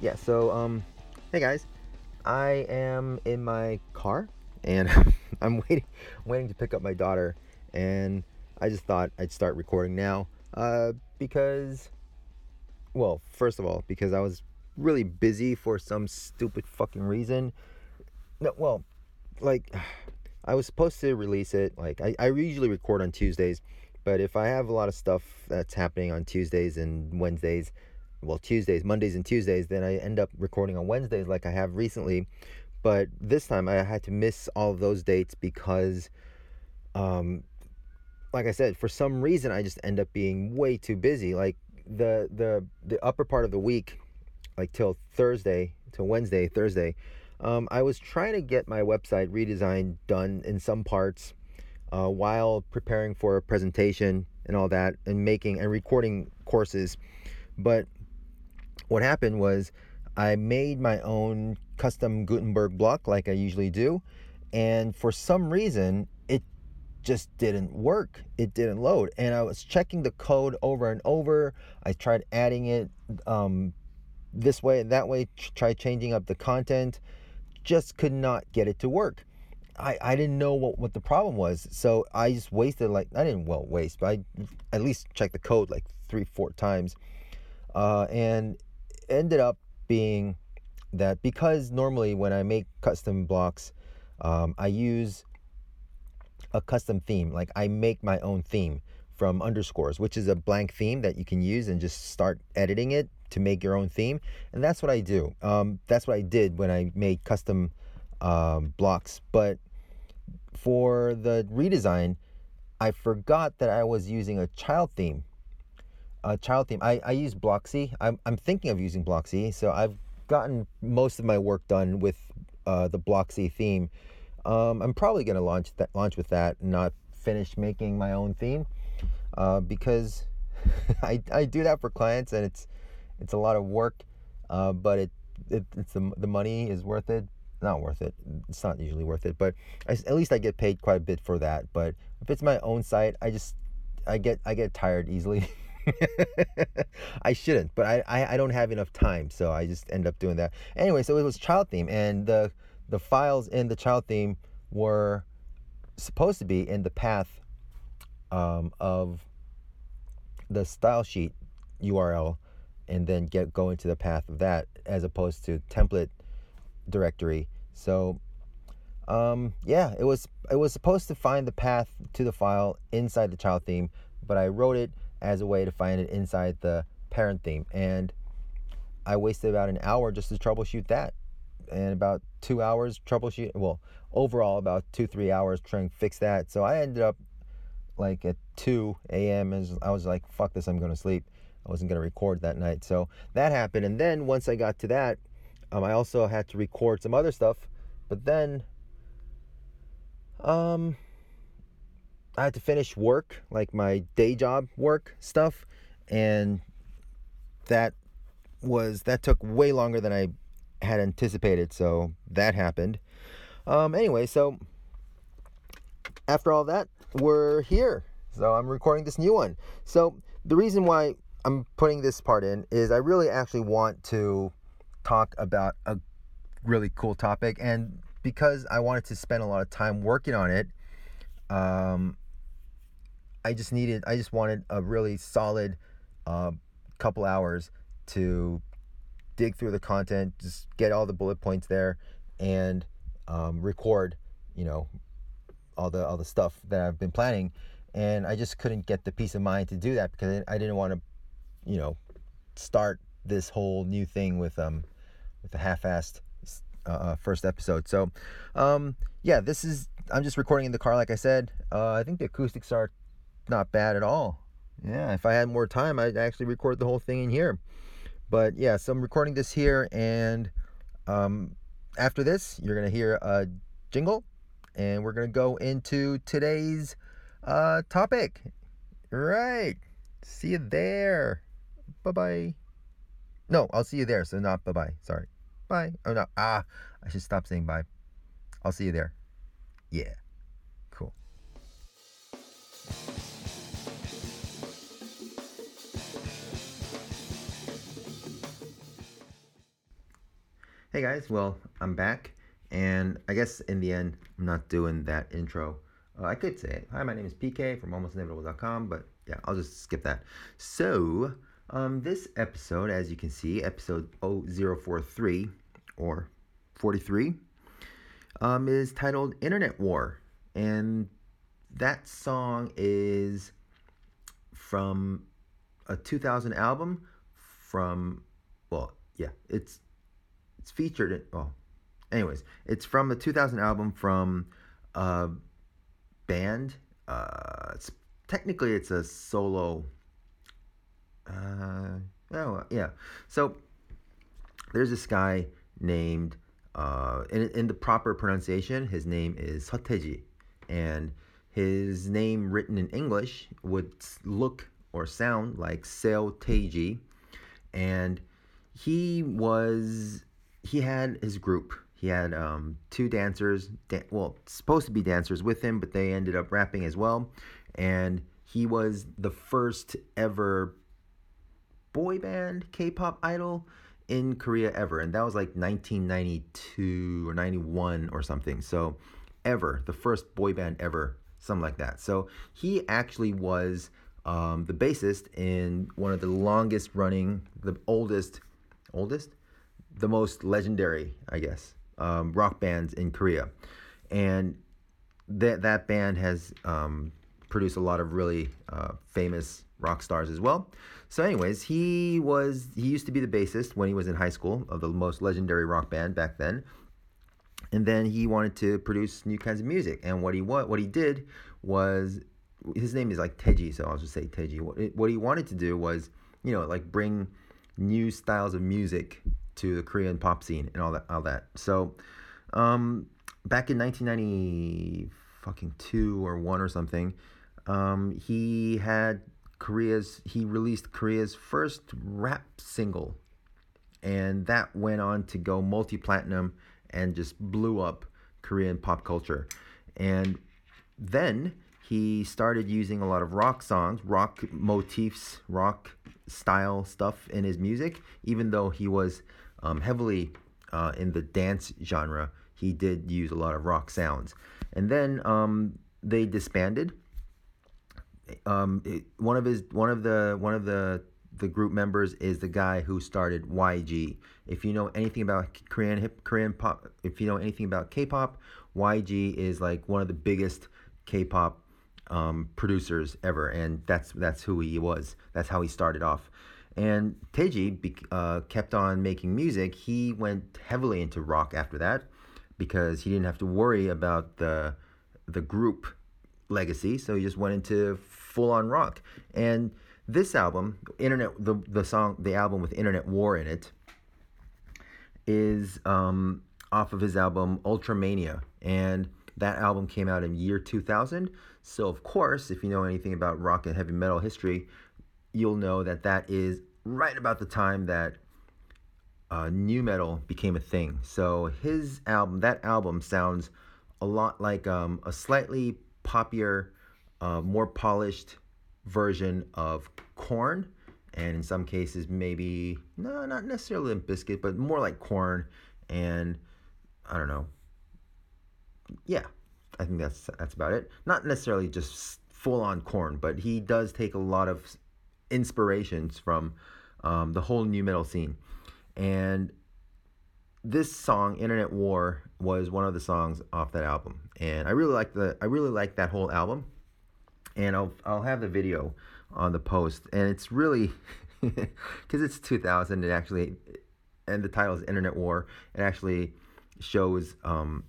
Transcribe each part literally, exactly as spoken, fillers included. yeah, so, um, hey guys, I am in my car, and I'm waiting, waiting to pick up my daughter, and I just thought I'd start recording now, uh, because, well, first of all, because I was really busy for some stupid fucking reason. No, well, like, I was supposed to release it, like, I, I usually record on Tuesdays, but if I have a lot of stuff that's happening on Tuesdays and Wednesdays, well, Tuesdays, Mondays and Tuesdays, then I end up recording on Wednesdays like I have recently. But this time I had to miss all of those dates because, um, like I said, for some reason I just end up being way too busy. Like the the the upper part of the week, like till Thursday, till Wednesday, Thursday, um, I was trying to get my website redesign done in some parts uh, while preparing for a presentation and all that, and making and recording courses. But what happened was I made my own custom Gutenberg block like I usually do, and for some reason it just didn't work. It didn't load, and I was checking the code over and over. I tried adding it um, this way and that way, ch- tried changing up the content, just could not get it to work. I, I didn't know what, what the problem was, so I just wasted like, I didn't well waste, but I at least checked the code like three, four times. Uh, and ended up being that because normally when I make custom blocks, um, I use a custom theme. Like I make my own theme from underscores, which is a blank theme that you can use and just start editing it to make your own theme. And that's what I do. Um, that's what I did when I made custom um, blocks. But for the redesign, I forgot that I was using a child theme. A child theme. I, I use Blocksy. I'm, I'm thinking of using Blocksy. So I've gotten most of my work done with uh, the Blocksy theme. Um, I'm probably going to launch that launch with that and not finish making my own theme uh, because I, I do that for clients and it's it's a lot of work, uh, but it, it it's the, the money is worth it. Not worth it. It's not usually worth it, but I, at least I get paid quite a bit for that. But if it's my own site, I just I get I get tired easily. I shouldn't, but I, I, I don't have enough time, so I just end up doing that. Anyway, so it was child theme, and the the files in the child theme were supposed to be in the path um, of the style sheet U R L, and then get go into the path of that as opposed to template directory. So um, yeah, it was it was supposed to find the path to the file inside the child theme, but I wrote it as a way to find it inside the parent theme. And I wasted about an hour just to troubleshoot that. And about two hours troubleshoot, well, overall about two, three hours trying to fix that. So I ended up like at two a.m. and I was like, fuck this, I'm gonna sleep. I wasn't gonna record that night. So that happened. And then once I got to that, um, I also had to record some other stuff, but then um, I had to finish work, like my day job work stuff, and that was that took way longer than I had anticipated, so that happened. Um, anyway, so after all that, we're here. So I'm recording this new one. So the reason why I'm putting this part in is I really actually want to talk about a really cool topic, and because I wanted to spend a lot of time working on it, um, I just needed, I just wanted a really solid uh, couple hours to dig through the content, just get all the bullet points there, and um, record, you know, all the all the stuff that I've been planning. And I just couldn't get the peace of mind to do that because I didn't want to, you know, start this whole new thing with um with a half-assed uh, first episode. So, um, yeah, this is. I'm just recording in the car, like I said. Uh, I think the acoustics are not bad at all. Yeah, if I had more time, I'd actually record the whole thing in here. But yeah, so I'm recording this here, and um, after this, you're going to hear a jingle, and we're going to go into today's uh, topic. All right. See you there. Bye-bye. No, I'll see you there, so not bye-bye. Sorry. Bye. Oh, no. Ah, I should stop saying bye. I'll see you there. Yeah, cool. Hey guys, well, I'm back, and I guess in the end, I'm not doing that intro. Uh, I could say it. Hi, my name is P K from almost inevitable dot com, but yeah, I'll just skip that. So, um, this episode, as you can see, episode zero zero four three, or forty-three, um, is titled Internet War, and that song is from a two thousand album from, well, yeah, it's It's featured in, well, anyways, it's from a two thousand album from a band. Uh, it's, technically, it's a solo. Uh, oh, yeah. So there's this guy named, uh, in, in the proper pronunciation, his name is Seo Taiji. And his name written in English would look or sound like Seo Taiji. And he was... He had his group. He had um, two dancers, dan- well, supposed to be dancers with him, but they ended up rapping as well. And he was the first ever boy band, K-pop idol in Korea ever. And that was like nineteen ninety-two or ninety-one or something. So ever, the first boy band ever, something like that. So he actually was um, the bassist in one of the longest running, the oldest, oldest? the most legendary, I guess, um, rock bands in Korea. And that that band has um, produced a lot of really uh, famous rock stars as well. So anyways, he was he used to be the bassist when he was in high school of the most legendary rock band back then. And then he wanted to produce new kinds of music. And what he what, what he did was, his name is like Taiji, so I'll just say Taiji. What, what he wanted to do was, you know, like bring new styles of music to the Korean pop scene and all that, all that. So, um, back in nineteen ninety, fucking two or one or something, um, he had Korea's. He released Korea's first rap single, and that went on to go multi-platinum and just blew up Korean pop culture. And then he started using a lot of rock songs, rock motifs, rock style stuff in his music, even though he was. Um, heavily uh, in the dance genre, he did use a lot of rock sounds. And then um, they disbanded. Um, it, one of his, one of the, one of the, the group members is the guy who started Y G. If you know anything about Korean hip, Korean pop, if you know anything about K-pop, Y G is like one of the biggest K-pop um, producers ever, and that's that's who he was. That's how he started off. And Taiji uh, kept on making music. He went heavily into rock after that because he didn't have to worry about the the group legacy. So he just went into full on rock. And this album, Internet, the the song, the album with Internet War in it, is um, off of his album Ultramania. And that album came out in year two thousand. So of course, if you know anything about rock and heavy metal history, you'll know that that is right about the time that uh, nu metal became a thing. So his album, that album, sounds a lot like um, a slightly poppier, uh, more polished version of Korn, and in some cases maybe no, not necessarily Limp Bizkit, but more like Korn, and I don't know. Yeah, I think that's that's about it. Not necessarily just full on Korn, but he does take a lot of inspirations from um, the whole nu metal scene. And this song, Internet War, was one of the songs off that album. And I really like the I really like that whole album. And I'll I'll have the video on the post. And it's really because it's two thousand. It actually, and the title is Internet War. It actually shows um,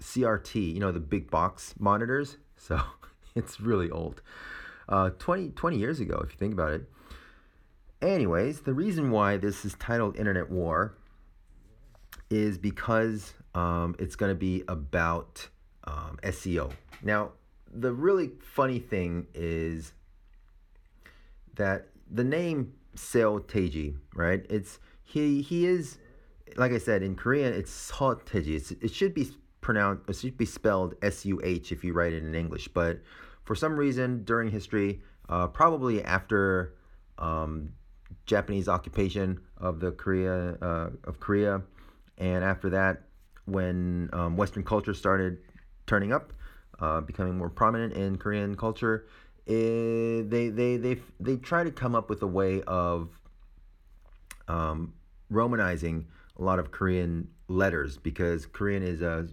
C R T, you know, the big box monitors. So it's really old. Uh, twenty, twenty years ago, if you think about it. Anyways, the reason why this is titled Internet War is because um, it's going to be about um, S E O. Now, the really funny thing is that the name Seo Taiji, right? It's he he is, like I said, in Korean, it's Seo Taiji. It should be pronounced, it should be spelled S U H if you write it in English, but for some reason, during history, uh, probably after um, Japanese occupation of the Korea uh, of Korea, And after that, when um, Western culture started turning up, uh, becoming more prominent in Korean culture, it, they they they they try to come up with a way of um, romanizing a lot of Korean letters, because Korean is a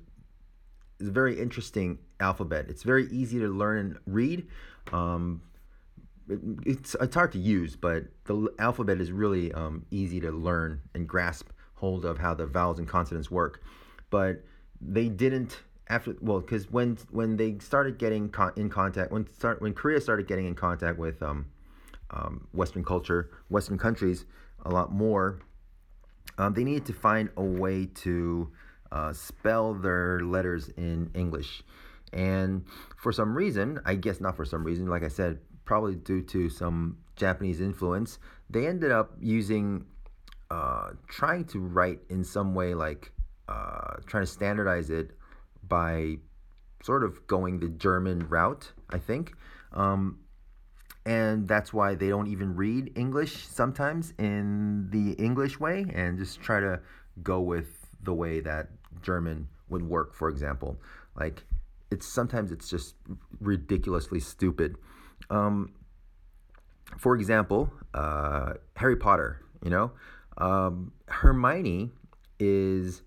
is a very interesting alphabet. It's very easy to learn and read. Um, it, it's it's hard to use, but the alphabet is really um, easy to learn and grasp hold of how the vowels and consonants work. But they didn't after well, because when when they started getting con- in contact when start when Korea started getting in contact with um, um, Western culture, Western countries a lot more. Um, they needed to find a way to uh, spell their letters in English. And for some reason, I guess not for some reason, like I said, probably due to some Japanese influence, they ended up using, uh, trying to write in some way, like uh, trying to standardize it by sort of going the German route, I think. Um, And that's why they don't even read English sometimes in the English way, and just try to go with the way that German would work, for example. Like, it's sometimes it's just ridiculously stupid. Um, for example, uh, Harry Potter, you know? Um, Hermione is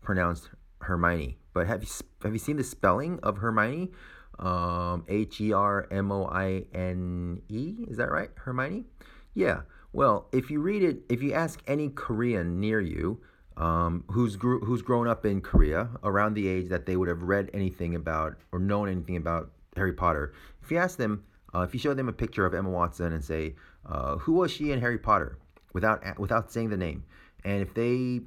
pronounced Hermione. But have you, have you seen the spelling of Hermione? Um, H E R M O I N E, is that right, Hermione? Yeah, well, if you read it, if you ask any Korean near you um, who's grew, who's grown up in Korea around the age that they would have read anything about or known anything about Harry Potter, if you ask them, uh, if you show them a picture of Emma Watson and say, uh, who was she in Harry Potter, without without saying the name, and if they,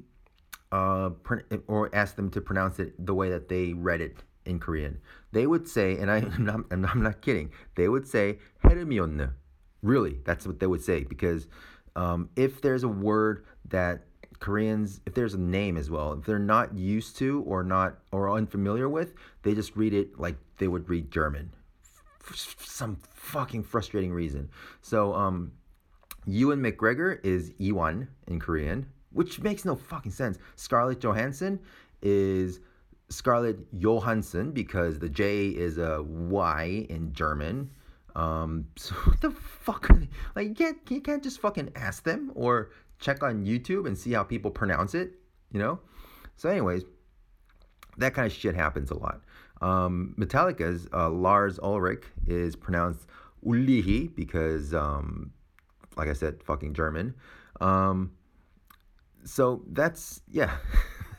uh, pr- or ask them to pronounce it the way that they read it, in Korean, they would say, and I, I'm not, I'm not kidding, they would say Hermione. Really, that's what they would say, because um, if there's a word that Koreans, if there's a name as well, if they're not used to or not or unfamiliar with, they just read it like they would read German, for some fucking frustrating reason. So, um, Ewan McGregor is Iwan in Korean, which makes no fucking sense. Scarlett Johansson is Scarlett Johansson, because the J is a Y in German. Um, so what the fuck? Are they, like you can't you can't just fucking ask them or check on YouTube and see how people pronounce it, you know? So, anyways, that kind of shit happens a lot. Um, Metallica's uh, Lars Ulrich is pronounced Ullihi, because, um, like I said, fucking German. Um, so that's yeah.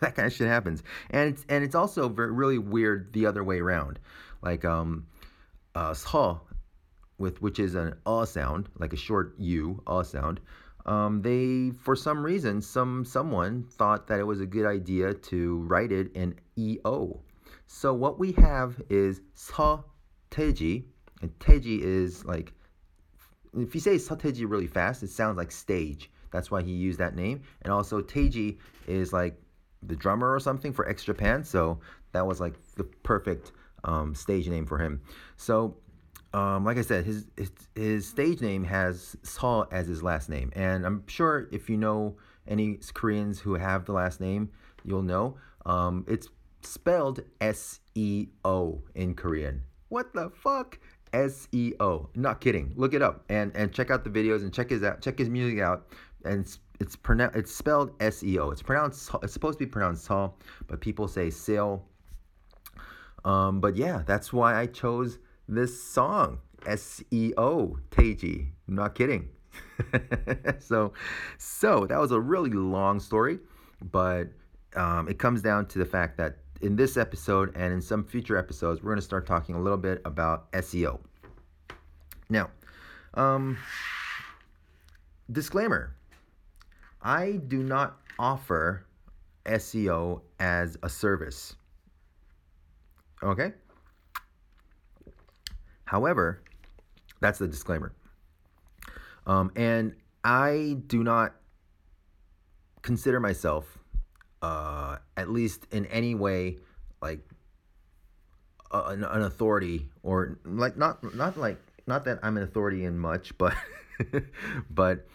That kind of shit happens, and it's and it's also very, really weird the other way around, like um, uh, seo, with which is an uh sound, like a short u uh sound. Um, they for some reason some someone thought that it was a good idea to write it in E O. So what we have is Seo Taiji, and Taiji is like, if you say Seo Taiji really fast, it sounds like stage. That's why he used that name, and also Taiji is like the drummer or something for X Japan, so that was like the perfect um, stage name for him. So, um, like I said, his, his his stage name has Seo as his last name, and I'm sure if you know any Koreans who have the last name, you'll know. Um, it's spelled S E O in Korean. What the fuck? S E O. Not kidding. Look it up and and check out the videos and check his out, check his music out, and. It's pronounced. It's spelled S E O. It's pronounced. It's supposed to be pronounced Seo, but people say Seo. Um, but yeah, that's why I chose this song, S E O Taiji. I'm not kidding. so, so that was a really long story, but um, it comes down to the fact that in this episode and in some future episodes, we're going to start talking a little bit about S E O. Now, um, disclaimer. I do not offer S E O as a service, okay? However, that's the disclaimer. Um, and I do not consider myself, uh, at least in any way, like uh, an, an authority, or like not not like not that I'm an authority in much, but but.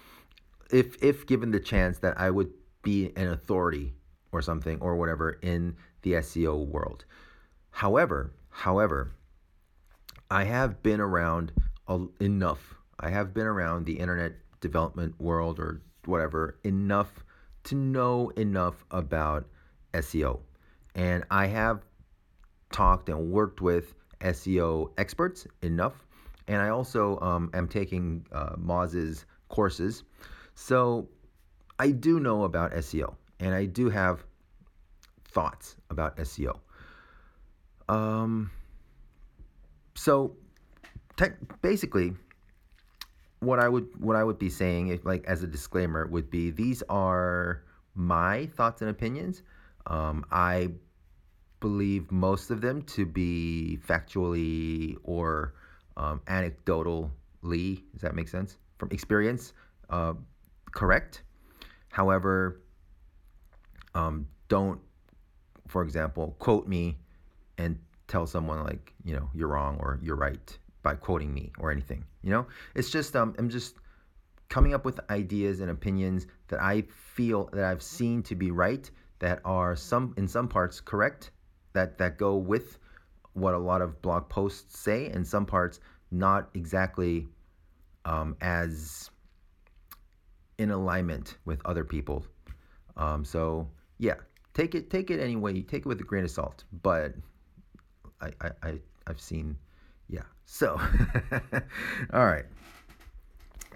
If if given the chance that I would be an authority or something or whatever in the S E O world. However, however, I have been around enough. I have been around the internet development world or whatever enough to know enough about S E O. And I have talked and worked with S E O experts enough. And I also um, am taking uh, Moz's courses. So I do know about S E O and I do have thoughts about S E O. Um, so te- basically what I would, what I would be saying if, like, as a disclaimer would be, these are my thoughts and opinions. Um, I believe most of them to be factually or um, anecdotally, does that make sense? From experience, uh, correct. However, um, don't, for example, quote me and tell someone like, you know, you're wrong or you're right by quoting me or anything. You know, it's just, um, I'm just coming up with ideas and opinions that I feel that I've seen to be right, that are some, in some parts correct, that, that go with what a lot of blog posts say, and some parts not exactly um, as in alignment with other people. Um, so yeah, take it, take it any way, you take it with a grain of salt, but I, I, I I've seen, yeah. So, all right,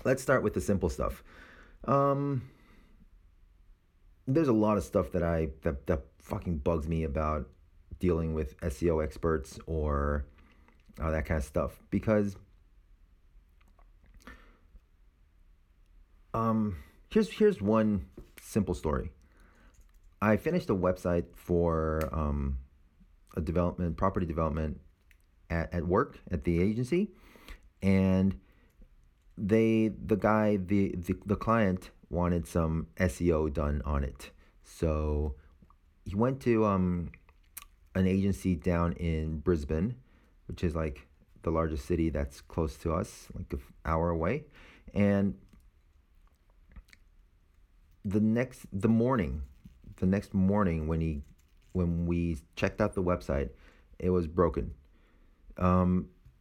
let's start with the simple stuff. Um, there's a lot of stuff that I, that, that fucking bugs me about dealing with S E O experts or uh, that kind of stuff, because Um, here's here's one simple story. I finished a website for um, a development, property development at, at work at the agency, and they the guy the, the the client wanted some S E O done on it. So he went to um an agency down in Brisbane, which is like the largest city that's close to us, like an hour away, and The next the morning, the next morning when he when we checked out the website, it was broken. Um,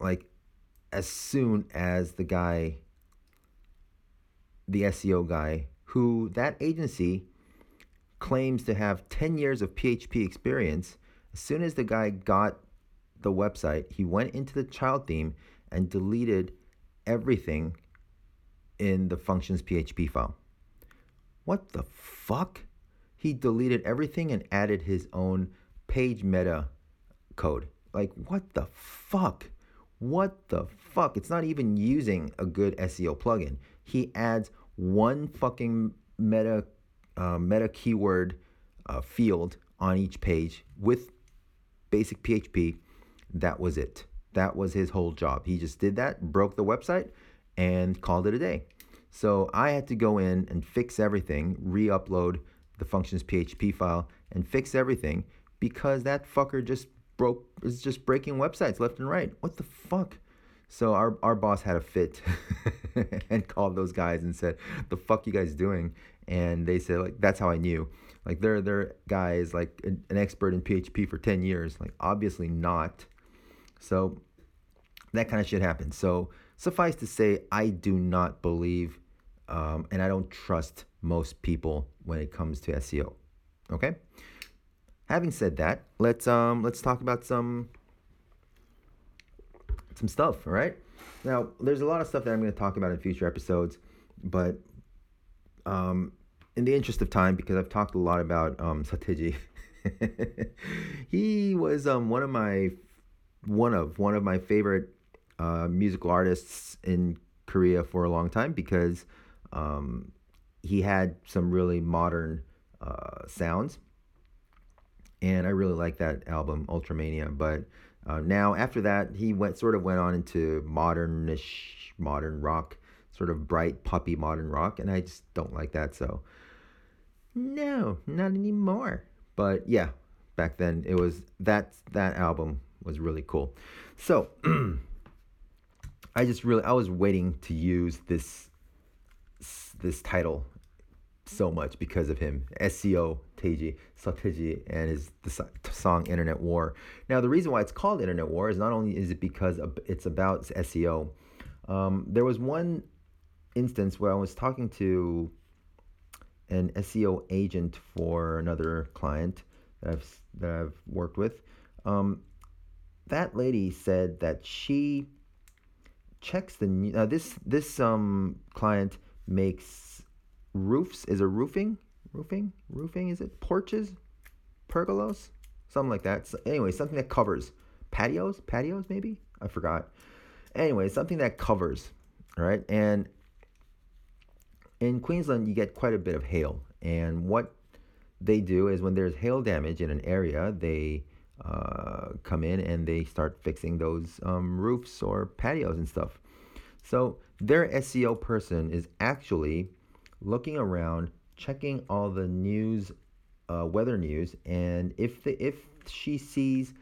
like as soon as the guy, the S E O guy, who that agency claims to have ten years of P H P experience, as soon as the guy got the website, he went into the child theme and deleted everything in the functions P H P file. What the fuck? He deleted everything and added his own page meta code. Like, what the fuck? What the fuck? It's not even using a good S E O plugin. He adds one fucking meta uh, meta keyword uh, field on each page with basic P H P. That was it. That was his whole job. He just did that, broke the website, and called it a day. So I had to go in and fix everything, re-upload the functions P H P file and fix everything, because that fucker just broke, is just breaking websites left and right. What the fuck? So our, our boss had a fit and called those guys and said, the fuck you guys doing? And they said, like, that's how I knew. Like, they're, they're guys, like an, an expert in P H P for ten years. Like, obviously not. So that kind of shit happens. So suffice to say, I do not believe Um, and I don't trust most people when it comes to S E O. Okay. Having said that, let's um let's talk about some some stuff. All right. Now, there's a lot of stuff that I'm going to talk about in future episodes, but um, in the interest of time, because I've talked a lot about um Seo Taiji, he was um one of my one of one of my favorite uh, musical artists in Korea for a long time, because Um, he had some really modern uh, sounds, and I really like that album, Ultramania. But uh, now after that, he went sort of went on into modernish, modern rock, sort of bright, poppy modern rock, and I just don't like that. So no, not anymore. But yeah, back then it was that that album was really cool. So I just really I was waiting to use this. this title so much because of him. Seo Taiji, Seo Taiji, and his the song Internet War. Now, the reason why it's called Internet War is not only is it because it's about S E O. Um, there was one instance where I was talking to an S E O agent for another client that I've, that I've worked with. Um, that lady said that she checks the now this this um client makes roofs is a roofing roofing roofing is it porches, pergolas, something like that. So anyway, something that covers patios patios maybe I forgot. Anyway, something that covers, right? And in Queensland, you get quite a bit of hail, and what they do is when there's hail damage in an area, they uh, come in and they start fixing those um, roofs or patios and stuff. So their S E O person is actually looking around, checking all the news, uh, weather news, and if the if she sees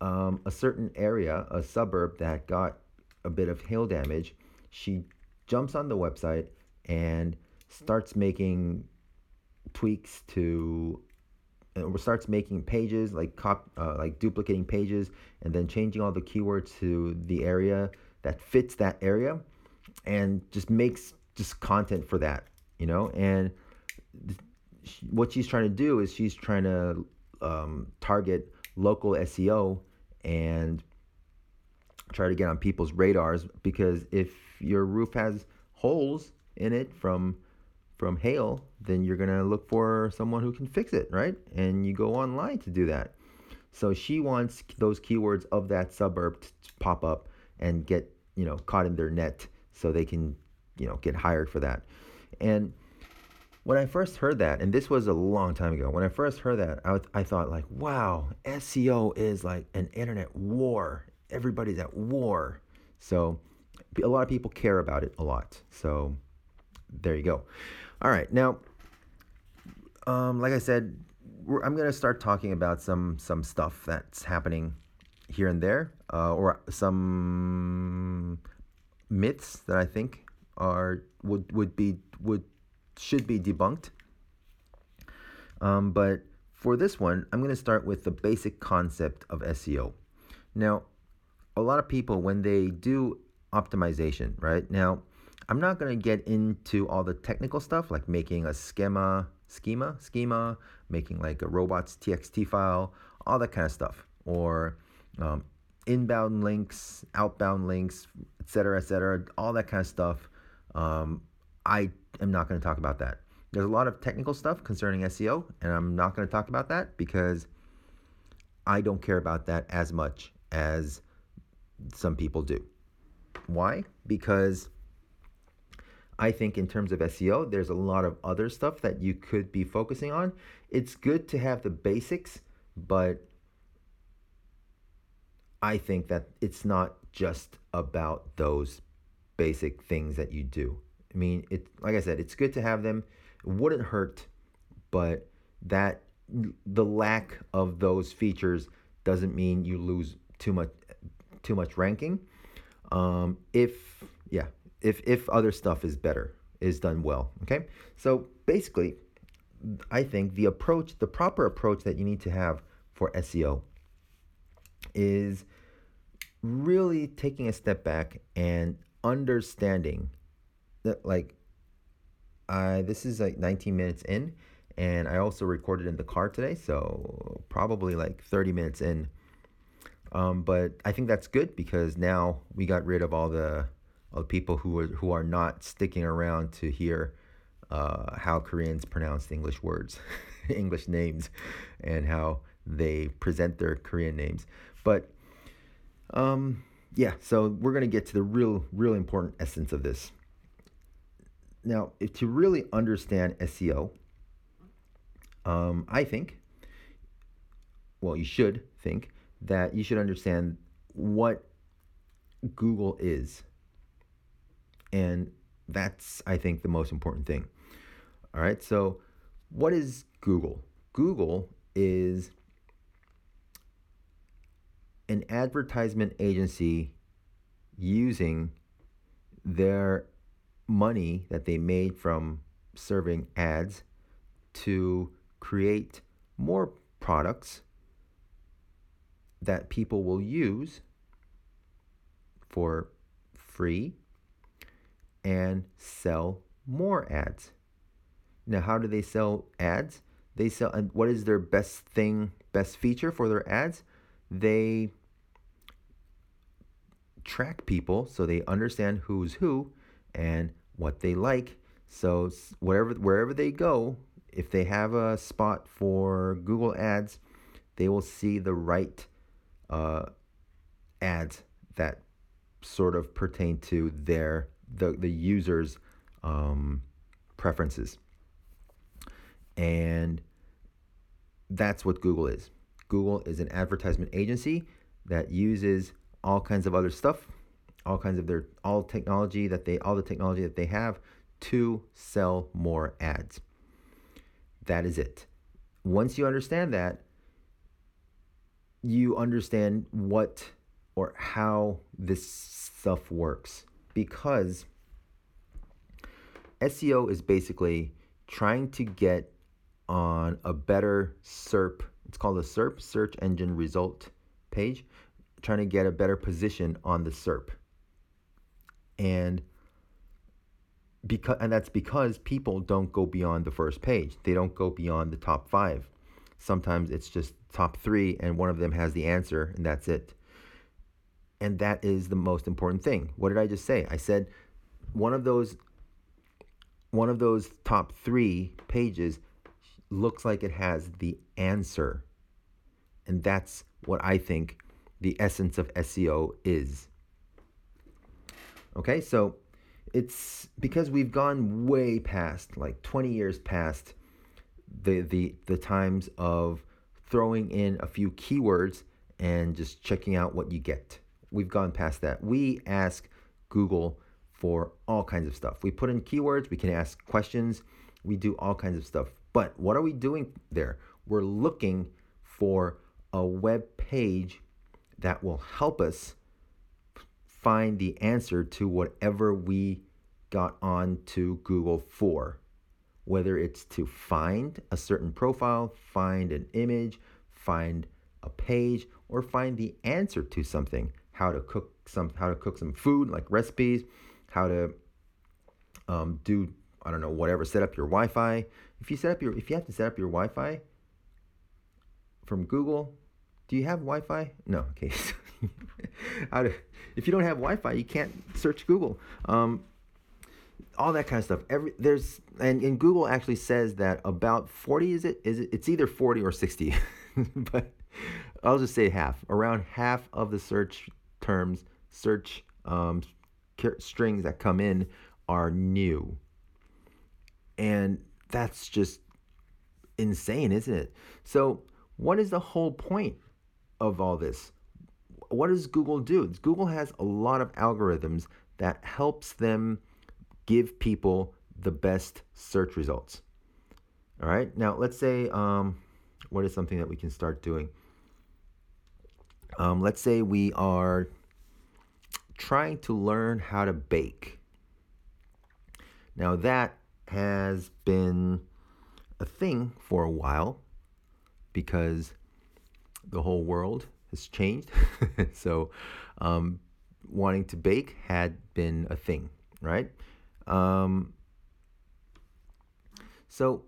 um, a certain area, a suburb that got a bit of hail damage, she jumps on the website and starts making tweaks to, uh, starts making pages, like cop, uh, like duplicating pages, and then changing all the keywords to the area that fits that area, and just makes just content for that, you know. And th- she, what she's trying to do is she's trying to um, target local S E O and try to get on people's radars, because if your roof has holes in it from from hail, then you're gonna look for someone who can fix it, right? And you go online to do that. So she wants those keywords of that suburb to pop up and get, you know, caught in their net, so they can, you know, get hired for that. And when I first heard that, and this was a long time ago, when I first heard that, I, I thought like, wow, S E O is like an internet war. Everybody's at war. So a lot of people care about it a lot. So there you go. All right. Now, um, like I said, we're, I'm going to start talking about some some stuff that's happening here and there, uh, or some myths that I think are would would be would should be debunked. Um, but for this one, I'm going to start with the basic concept of S E O. Now, a lot of people, when they do optimization, right? Now, I'm not going to get into all the technical stuff, like making a schema, schema, schema, making like a robots T X T file, all that kind of stuff, or um, inbound links, outbound links, et cetera, et cetera, all that kind of stuff. Um, I am not going to talk about that. There's a lot of technical stuff concerning S E O, and I'm not going to talk about that because I don't care about that as much as some people do. Why? Because I think in terms of S E O, there's a lot of other stuff that you could be focusing on. It's good to have the basics, but I think that it's not just about those basic things that you do. I mean, it, like I said, it's good to have them. It wouldn't hurt, but that the lack of those features doesn't mean you lose too much too much ranking. Um, if yeah, if if other stuff is better, is done well. Okay, so basically, I think the approach, the proper approach that you need to have for S E O, is really taking a step back and understanding that, like, I this is like nineteen minutes in, and I also recorded in the car today, so probably like thirty minutes in. Um, but I think that's good, because now we got rid of all the, all the people who are, who are not sticking around to hear uh, how Koreans pronounce English words, English names, and how they present their Korean names. But um, yeah, so we're going to get to the real, real important essence of this. Now, if to really understand S E O, um, I think, well, you should think, that you should understand what Google is. And that's, I think, the most important thing. All right, so what is Google? Google is an advertisement agency using their money that they made from serving ads to create more products that people will use for free and sell more ads. Now, how do they sell ads? They sell, and what is their best thing, best feature for their ads? They track people so they understand who's who and what they like. So wherever wherever they go, if they have a spot for Google Ads, they will see the right uh, ads that sort of pertain to their the the user's um, preferences. And that's what Google is. Google is an advertisement agency that uses all kinds of other stuff, all kinds of their all technology that they all the technology that they have to sell more ads. That is it. Once you understand that, you understand what or how this stuff works, because S E O is basically trying to get on a better S E R P. It's called a S E R P, search engine result page, trying to get a better position on the S E R P. And because and that's because people don't go beyond the first page. They don't go beyond the top five. Sometimes it's just top three and one of them has the answer and that's it. And that is the most important thing. What did I just say? I said one of those one of those top three pages looks like it has the answer. And that's what I think the essence of S E O is. Okay, so it's because we've gone way past, like twenty years past the the the times of throwing in a few keywords and just checking out what you get. We've gone past that. We ask Google for all kinds of stuff. We put in keywords, we can ask questions, we do all kinds of stuff. But what are we doing there? We're looking for a web page that will help us find the answer to whatever we got on to Google for, whether it's to find a certain profile, find an image, find a page, or find the answer to something, how to cook some how to cook some food, like recipes, how to um, do, I don't know, whatever, set up your Wi-Fi. If you set up your if you have to set up your Wi-Fi from Google, do you have Wi-Fi? No, okay. How to, if you don't have Wi-Fi, you can't search Google. Um, all that kind of stuff. Every there's and, and Google actually says that about forty is it is it, it's either forty or sixty, but I'll just say half. Around half of the search terms, search um, strings that come in are new, and that's just insane, isn't it? So what is the whole point of all this? What does Google do? Google has a lot of algorithms that helps them give people the best search results. All right. Now, let's say, um, what is something that we can start doing? Um, let's say we are trying to learn how to bake. Now, that has been a thing for a while because the whole world has changed. So um, wanting to bake had been a thing, right? Um, so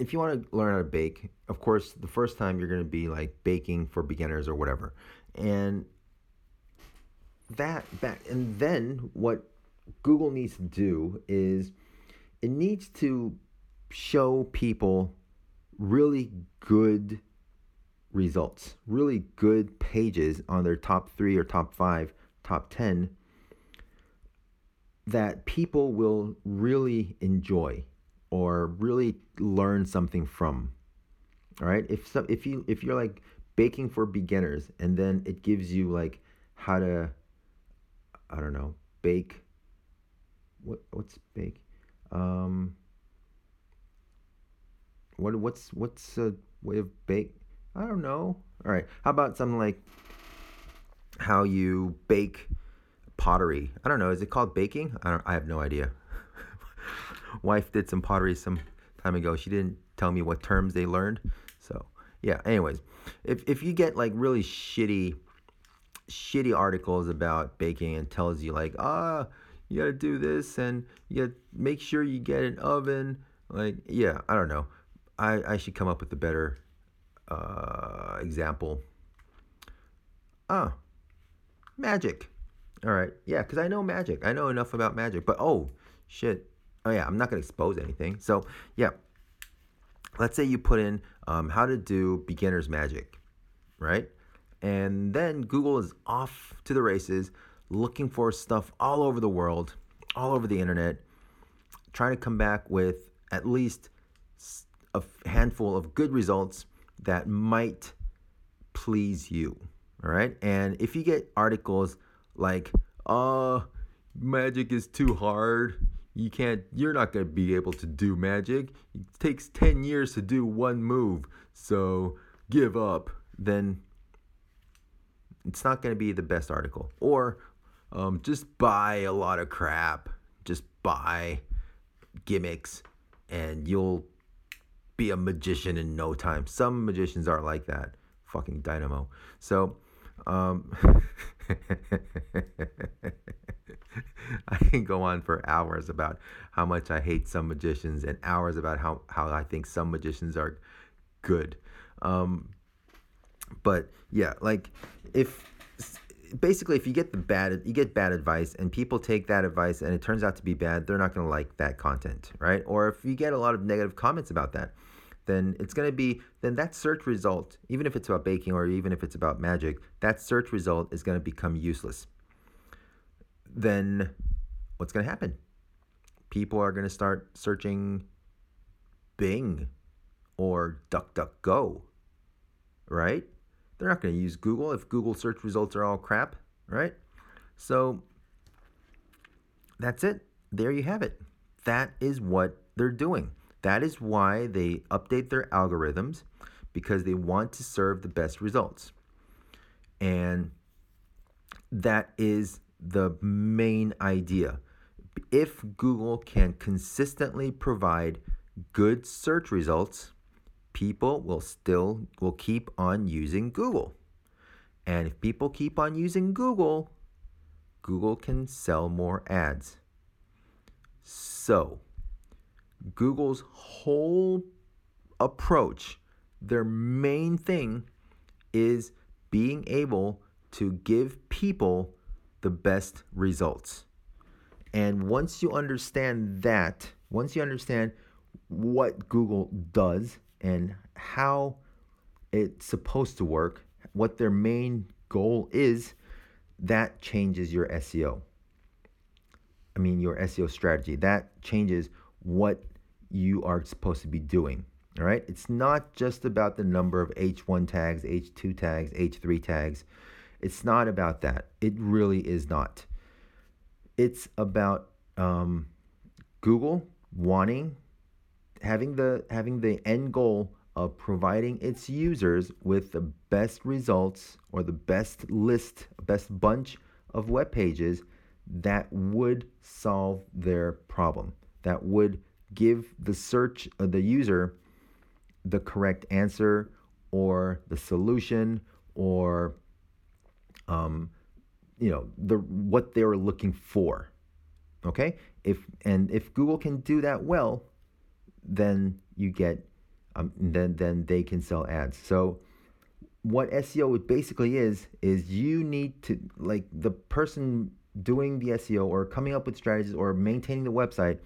if you want to learn how to bake, of course, the first time you're going to be like baking for beginners or whatever. And that, that, and then what Google needs to do is it needs to show people really good results, really good pages on their top three or top five, top ten that people will really enjoy or really learn something from. All right, if some, if you if you're like baking for beginners and then it gives you like how to, I don't know, bake. What what's bake? Um. What what's what's a way of bake? I don't know. All right. How about something like how you bake pottery? I don't know. Is it called baking? I don't, I have no idea. wife did some pottery some time ago. She didn't tell me what terms they learned. So yeah, anyways, if if you get like really shitty, shitty articles about baking and tells you like, ah, you gotta do this and you gotta make sure you get an oven. Like, yeah, I don't know. I, I should come up with a better uh, example. Ah, magic. All right, yeah, because I know magic. I know enough about magic, but oh, shit. Oh yeah, I'm not gonna expose anything. So yeah, let's say you put in um, how to do beginner's magic, right? And then Google is off to the races, looking for stuff all over the world, all over the internet, trying to come back with at least a handful of good results that might please you, all right? And if you get articles like, oh, magic is too hard, you can't, you're not going to be able to do magic, it takes ten years to do one move, so give up, then it's not going to be the best article. Or um, just buy a lot of crap, just buy gimmicks, and you'll be a magician in no time. Some magicians are like that, fucking dynamo. So um, I can go on for hours about how much I hate some magicians and hours about how, how I think some magicians are good. Um, But yeah, like if basically if you get the bad, you get bad advice and people take that advice and it turns out to be bad, they're not going to like that content, right? Or if you get a lot of negative comments about that, then it's going to be, then that search result, even if it's about baking or even if it's about magic, that search result is going to become useless. Then what's going to happen? People are going to start searching Bing or DuckDuckGo, right? They're not going to use Google if Google search results are all crap, right? So that's it. There you have it. That is what they're doing. That is why they update their algorithms, because they want to serve the best results. And that is the main idea. If Google can consistently provide good search results, people will still will keep on using Google. And if people keep on using Google, Google can sell more ads. So Google's whole approach, their main thing is being able to give people the best results. And once you understand that, once you understand what Google does, and how it's supposed to work, what their main goal is, that changes your S E O. I mean, your S E O strategy. That changes what you are supposed to be doing, all right? It's not just about the number of H one tags, H two tags, H three tags. It's not about that. It really is not. It's about um, Google wanting... Having the having the end goal of providing its users with the best results or the best list, best bunch of web pages that would solve their problem, that would give the search of the user the correct answer or the solution or um you know the what they were looking for. Okay? If and if Google can do that well, then you get, um, then then they can sell ads. So what S E O basically is, is you need to, like the person doing the S E O or coming up with strategies or maintaining the website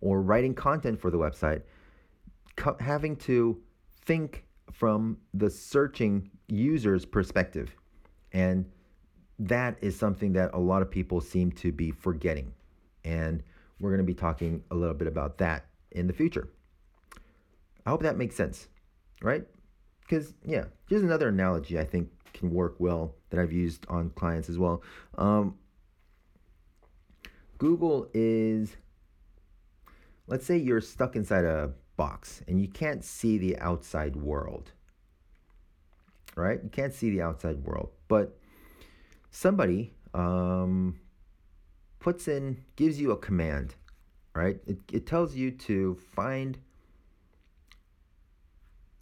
or writing content for the website, co- having to think from the searching user's perspective. And that is something that a lot of people seem to be forgetting. And we're going to be talking a little bit about that in the future. I hope that makes sense, right? Because, yeah, here's another analogy I think can work well that I've used on clients as well. Um, Google is, let's say you're stuck inside a box and you can't see the outside world, right? You can't see the outside world, but somebody um, puts in, gives you a command. right? It, it tells you to find,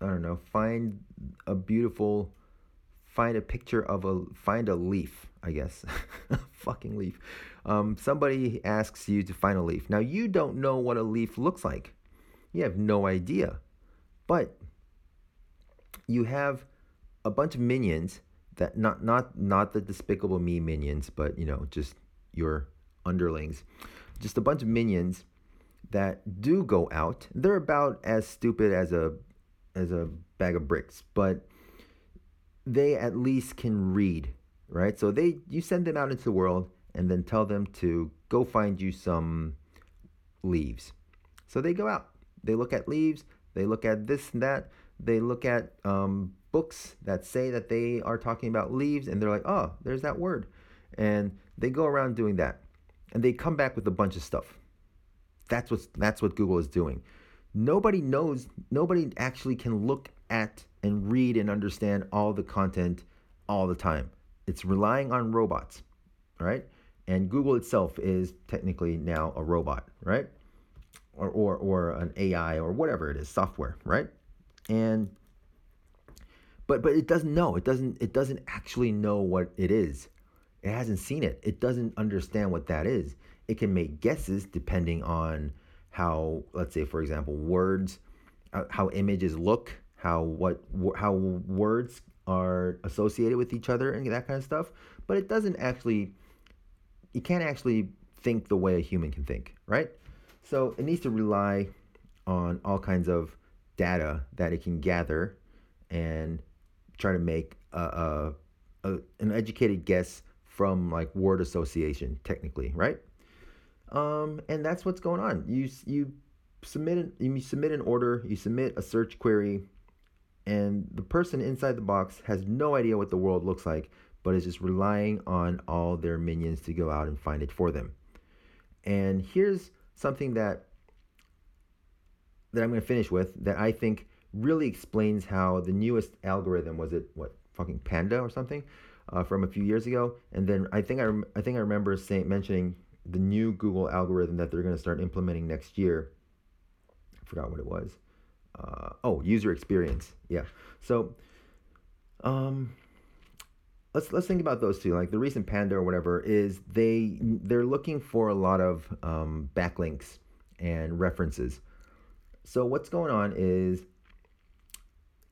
I don't know, find a beautiful, find a picture of a, find a leaf, I guess, a fucking leaf. Um, somebody asks you to find a leaf. Now, you don't know what a leaf looks like. You have no idea, but you have a bunch of minions that not not not the Despicable Me minions, but you know, just your underlings, just a bunch of minions that do go out. They're about as stupid as a as a bag of bricks, but they at least can read, right? So they you send them out into the world and then tell them to go find you some leaves. So they go out. They look at leaves. They look at this and that. They look at um, books that say that they are talking about leaves, and they're like, oh, there's that word. And they go around doing that. And they come back with a bunch of stuff. That's what's, that's what Google is doing. Nobody knows, nobody actually can look at and read and understand all the content all the time. It's relying on robots, right? And Google itself is technically now a robot, right? Or, or or an A I or whatever it is, software, right? And but but it doesn't know. It doesn't it doesn't actually know what it is. It hasn't seen it. It doesn't understand what that is. It can make guesses depending on how, let's say, for example, words, how images look, how what how words are associated with each other and that kind of stuff. But it doesn't actually. You can't actually think the way a human can think, right? So it needs to rely on all kinds of data that it can gather and try to make a, a, a an educated guess from like word association, technically, right? Um, and that's what's going on. You you submit an, you submit an order, you submit a search query, and the person inside the box has no idea what the world looks like, but is just relying on all their minions to go out and find it for them. And here's something that that I'm going to finish with that I think really explains how the newest algorithm, was it what fucking Panda or something, uh, from a few years ago, and then I think I rem- I think I remember saying mentioning the new Google algorithm that they're going to start implementing next year. I forgot what it was. Uh, oh, user experience. Yeah. So, um, let's let's think about those two. Like the recent Panda or whatever is they they're looking for a lot of um, backlinks and references. So what's going on is,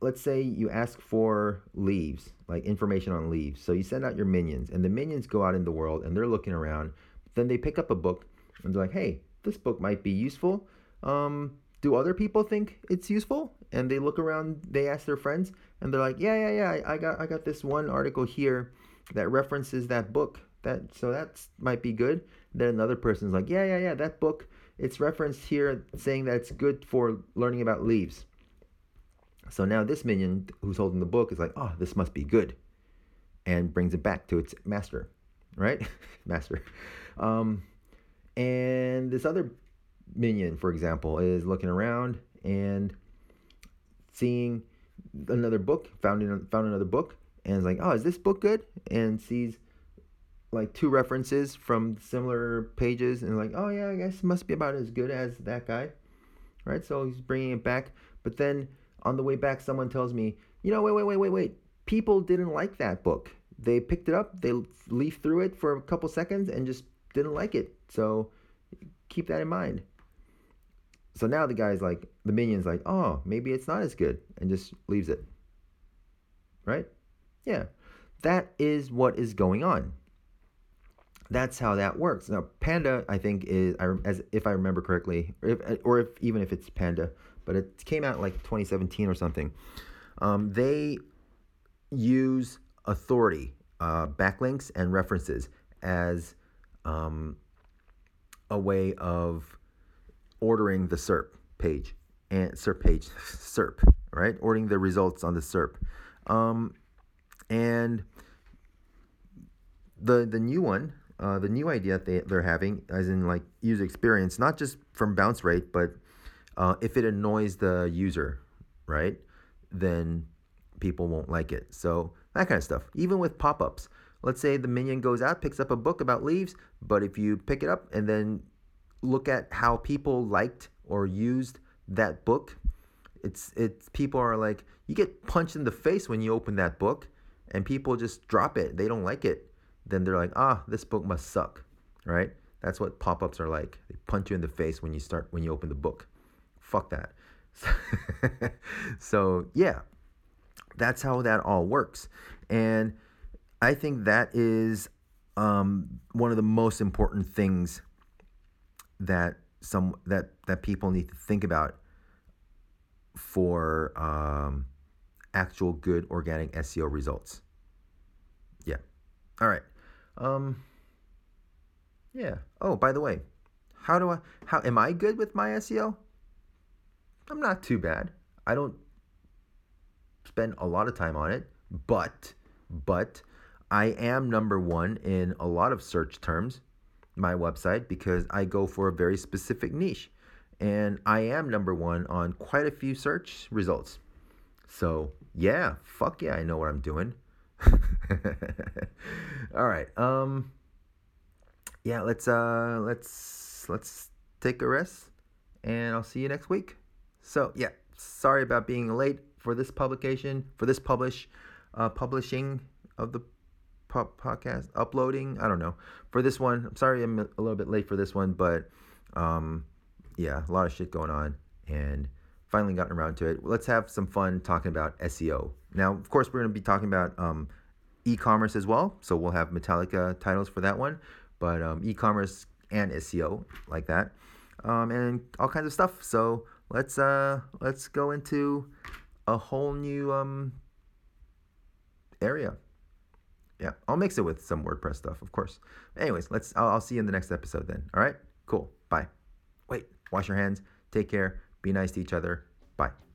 let's say you ask for leaves, like information on leaves. So you send out your minions, and the minions go out in the world, and they're looking around. Then they pick up a book, and they're like, hey, this book might be useful. Um, do other people think it's useful? And they look around, they ask their friends, and they're like, yeah, yeah, yeah, I got I got this one article here that references that book. That so that might be good. Then another person's like, yeah, yeah, yeah, that book, it's referenced here saying that it's good for learning about leaves. So now this minion who's holding the book is like, oh, this must be good, and brings it back to its master, right? master. Um, and this other minion, for example, is looking around and seeing another book, found in, found another book, and is like, oh, is this book good? And sees like two references from similar pages, and like, oh yeah, I guess it must be about as good as that guy, right? So he's bringing it back. But then on the way back, someone tells me, you know, wait, wait, wait, wait, wait. People didn't like that book. They picked it up, they leafed through it for a couple seconds and just didn't like it. So keep that in mind. So now the guy's like, the minion's like, oh, maybe it's not as good, and just leaves it, right? Yeah, that is what is going on. That's how that works. Now, Panda, I think, is, as if I remember correctly, or if, or if even if it's Panda, but it came out like twenty seventeen or something. Um, they use authority, uh, backlinks, and references as um, a way of ordering the SERP page and SERP page SERP, right? Ordering the results on the SERP, um, and the the new one, uh, the new idea they they're having, as in like user experience, not just from bounce rate, but uh, if it annoys the user, right, then people won't like it. So that kind of stuff. Even with pop-ups, let's say the minion goes out, picks up a book about leaves, but if you pick it up and then look at how people liked or used that book. It's it's people are like, you get punched in the face when you open that book, and people just drop it. They don't like it. Then they're like, ah, this book must suck, right? That's what pop-ups are like. They punch you in the face when you start when you open the book. Fuck that. So yeah, that's how that all works, and I think that is um, one of the most important things that some that that people need to think about for um, actual good organic S E O results. Yeah. All right. Um, yeah. Oh, by the way, how do I? How am I good with my S E O? I'm not too bad. I don't spend a lot of time on it, but but I am number one in a lot of search terms, my website, because I go for a very specific niche. And I am number one on quite a few search results. So yeah, fuck yeah, I know what I'm doing. All right. Um yeah, let's uh let's let's take a rest, and I'll see you next week. So yeah, sorry about being late for this publication, for this publish, uh, publishing of the po- podcast, uploading, I don't know. For this one, I'm sorry I'm a little bit late for this one, but um, yeah, a lot of shit going on, and finally gotten around to it. Let's have some fun talking about S E O. Now, of course, we're going to be talking about um, e-commerce as well, so we'll have Metallica titles for that one, but um, e-commerce and S E O like that, um, and all kinds of stuff. So Let's uh let's go into a whole new um area. Yeah, I'll mix it with some WordPress stuff, of course. Anyways, let's I'll, I'll see you in the next episode then. All right? Cool. Bye. Wait, wash your hands. Take care. Be nice to each other. Bye.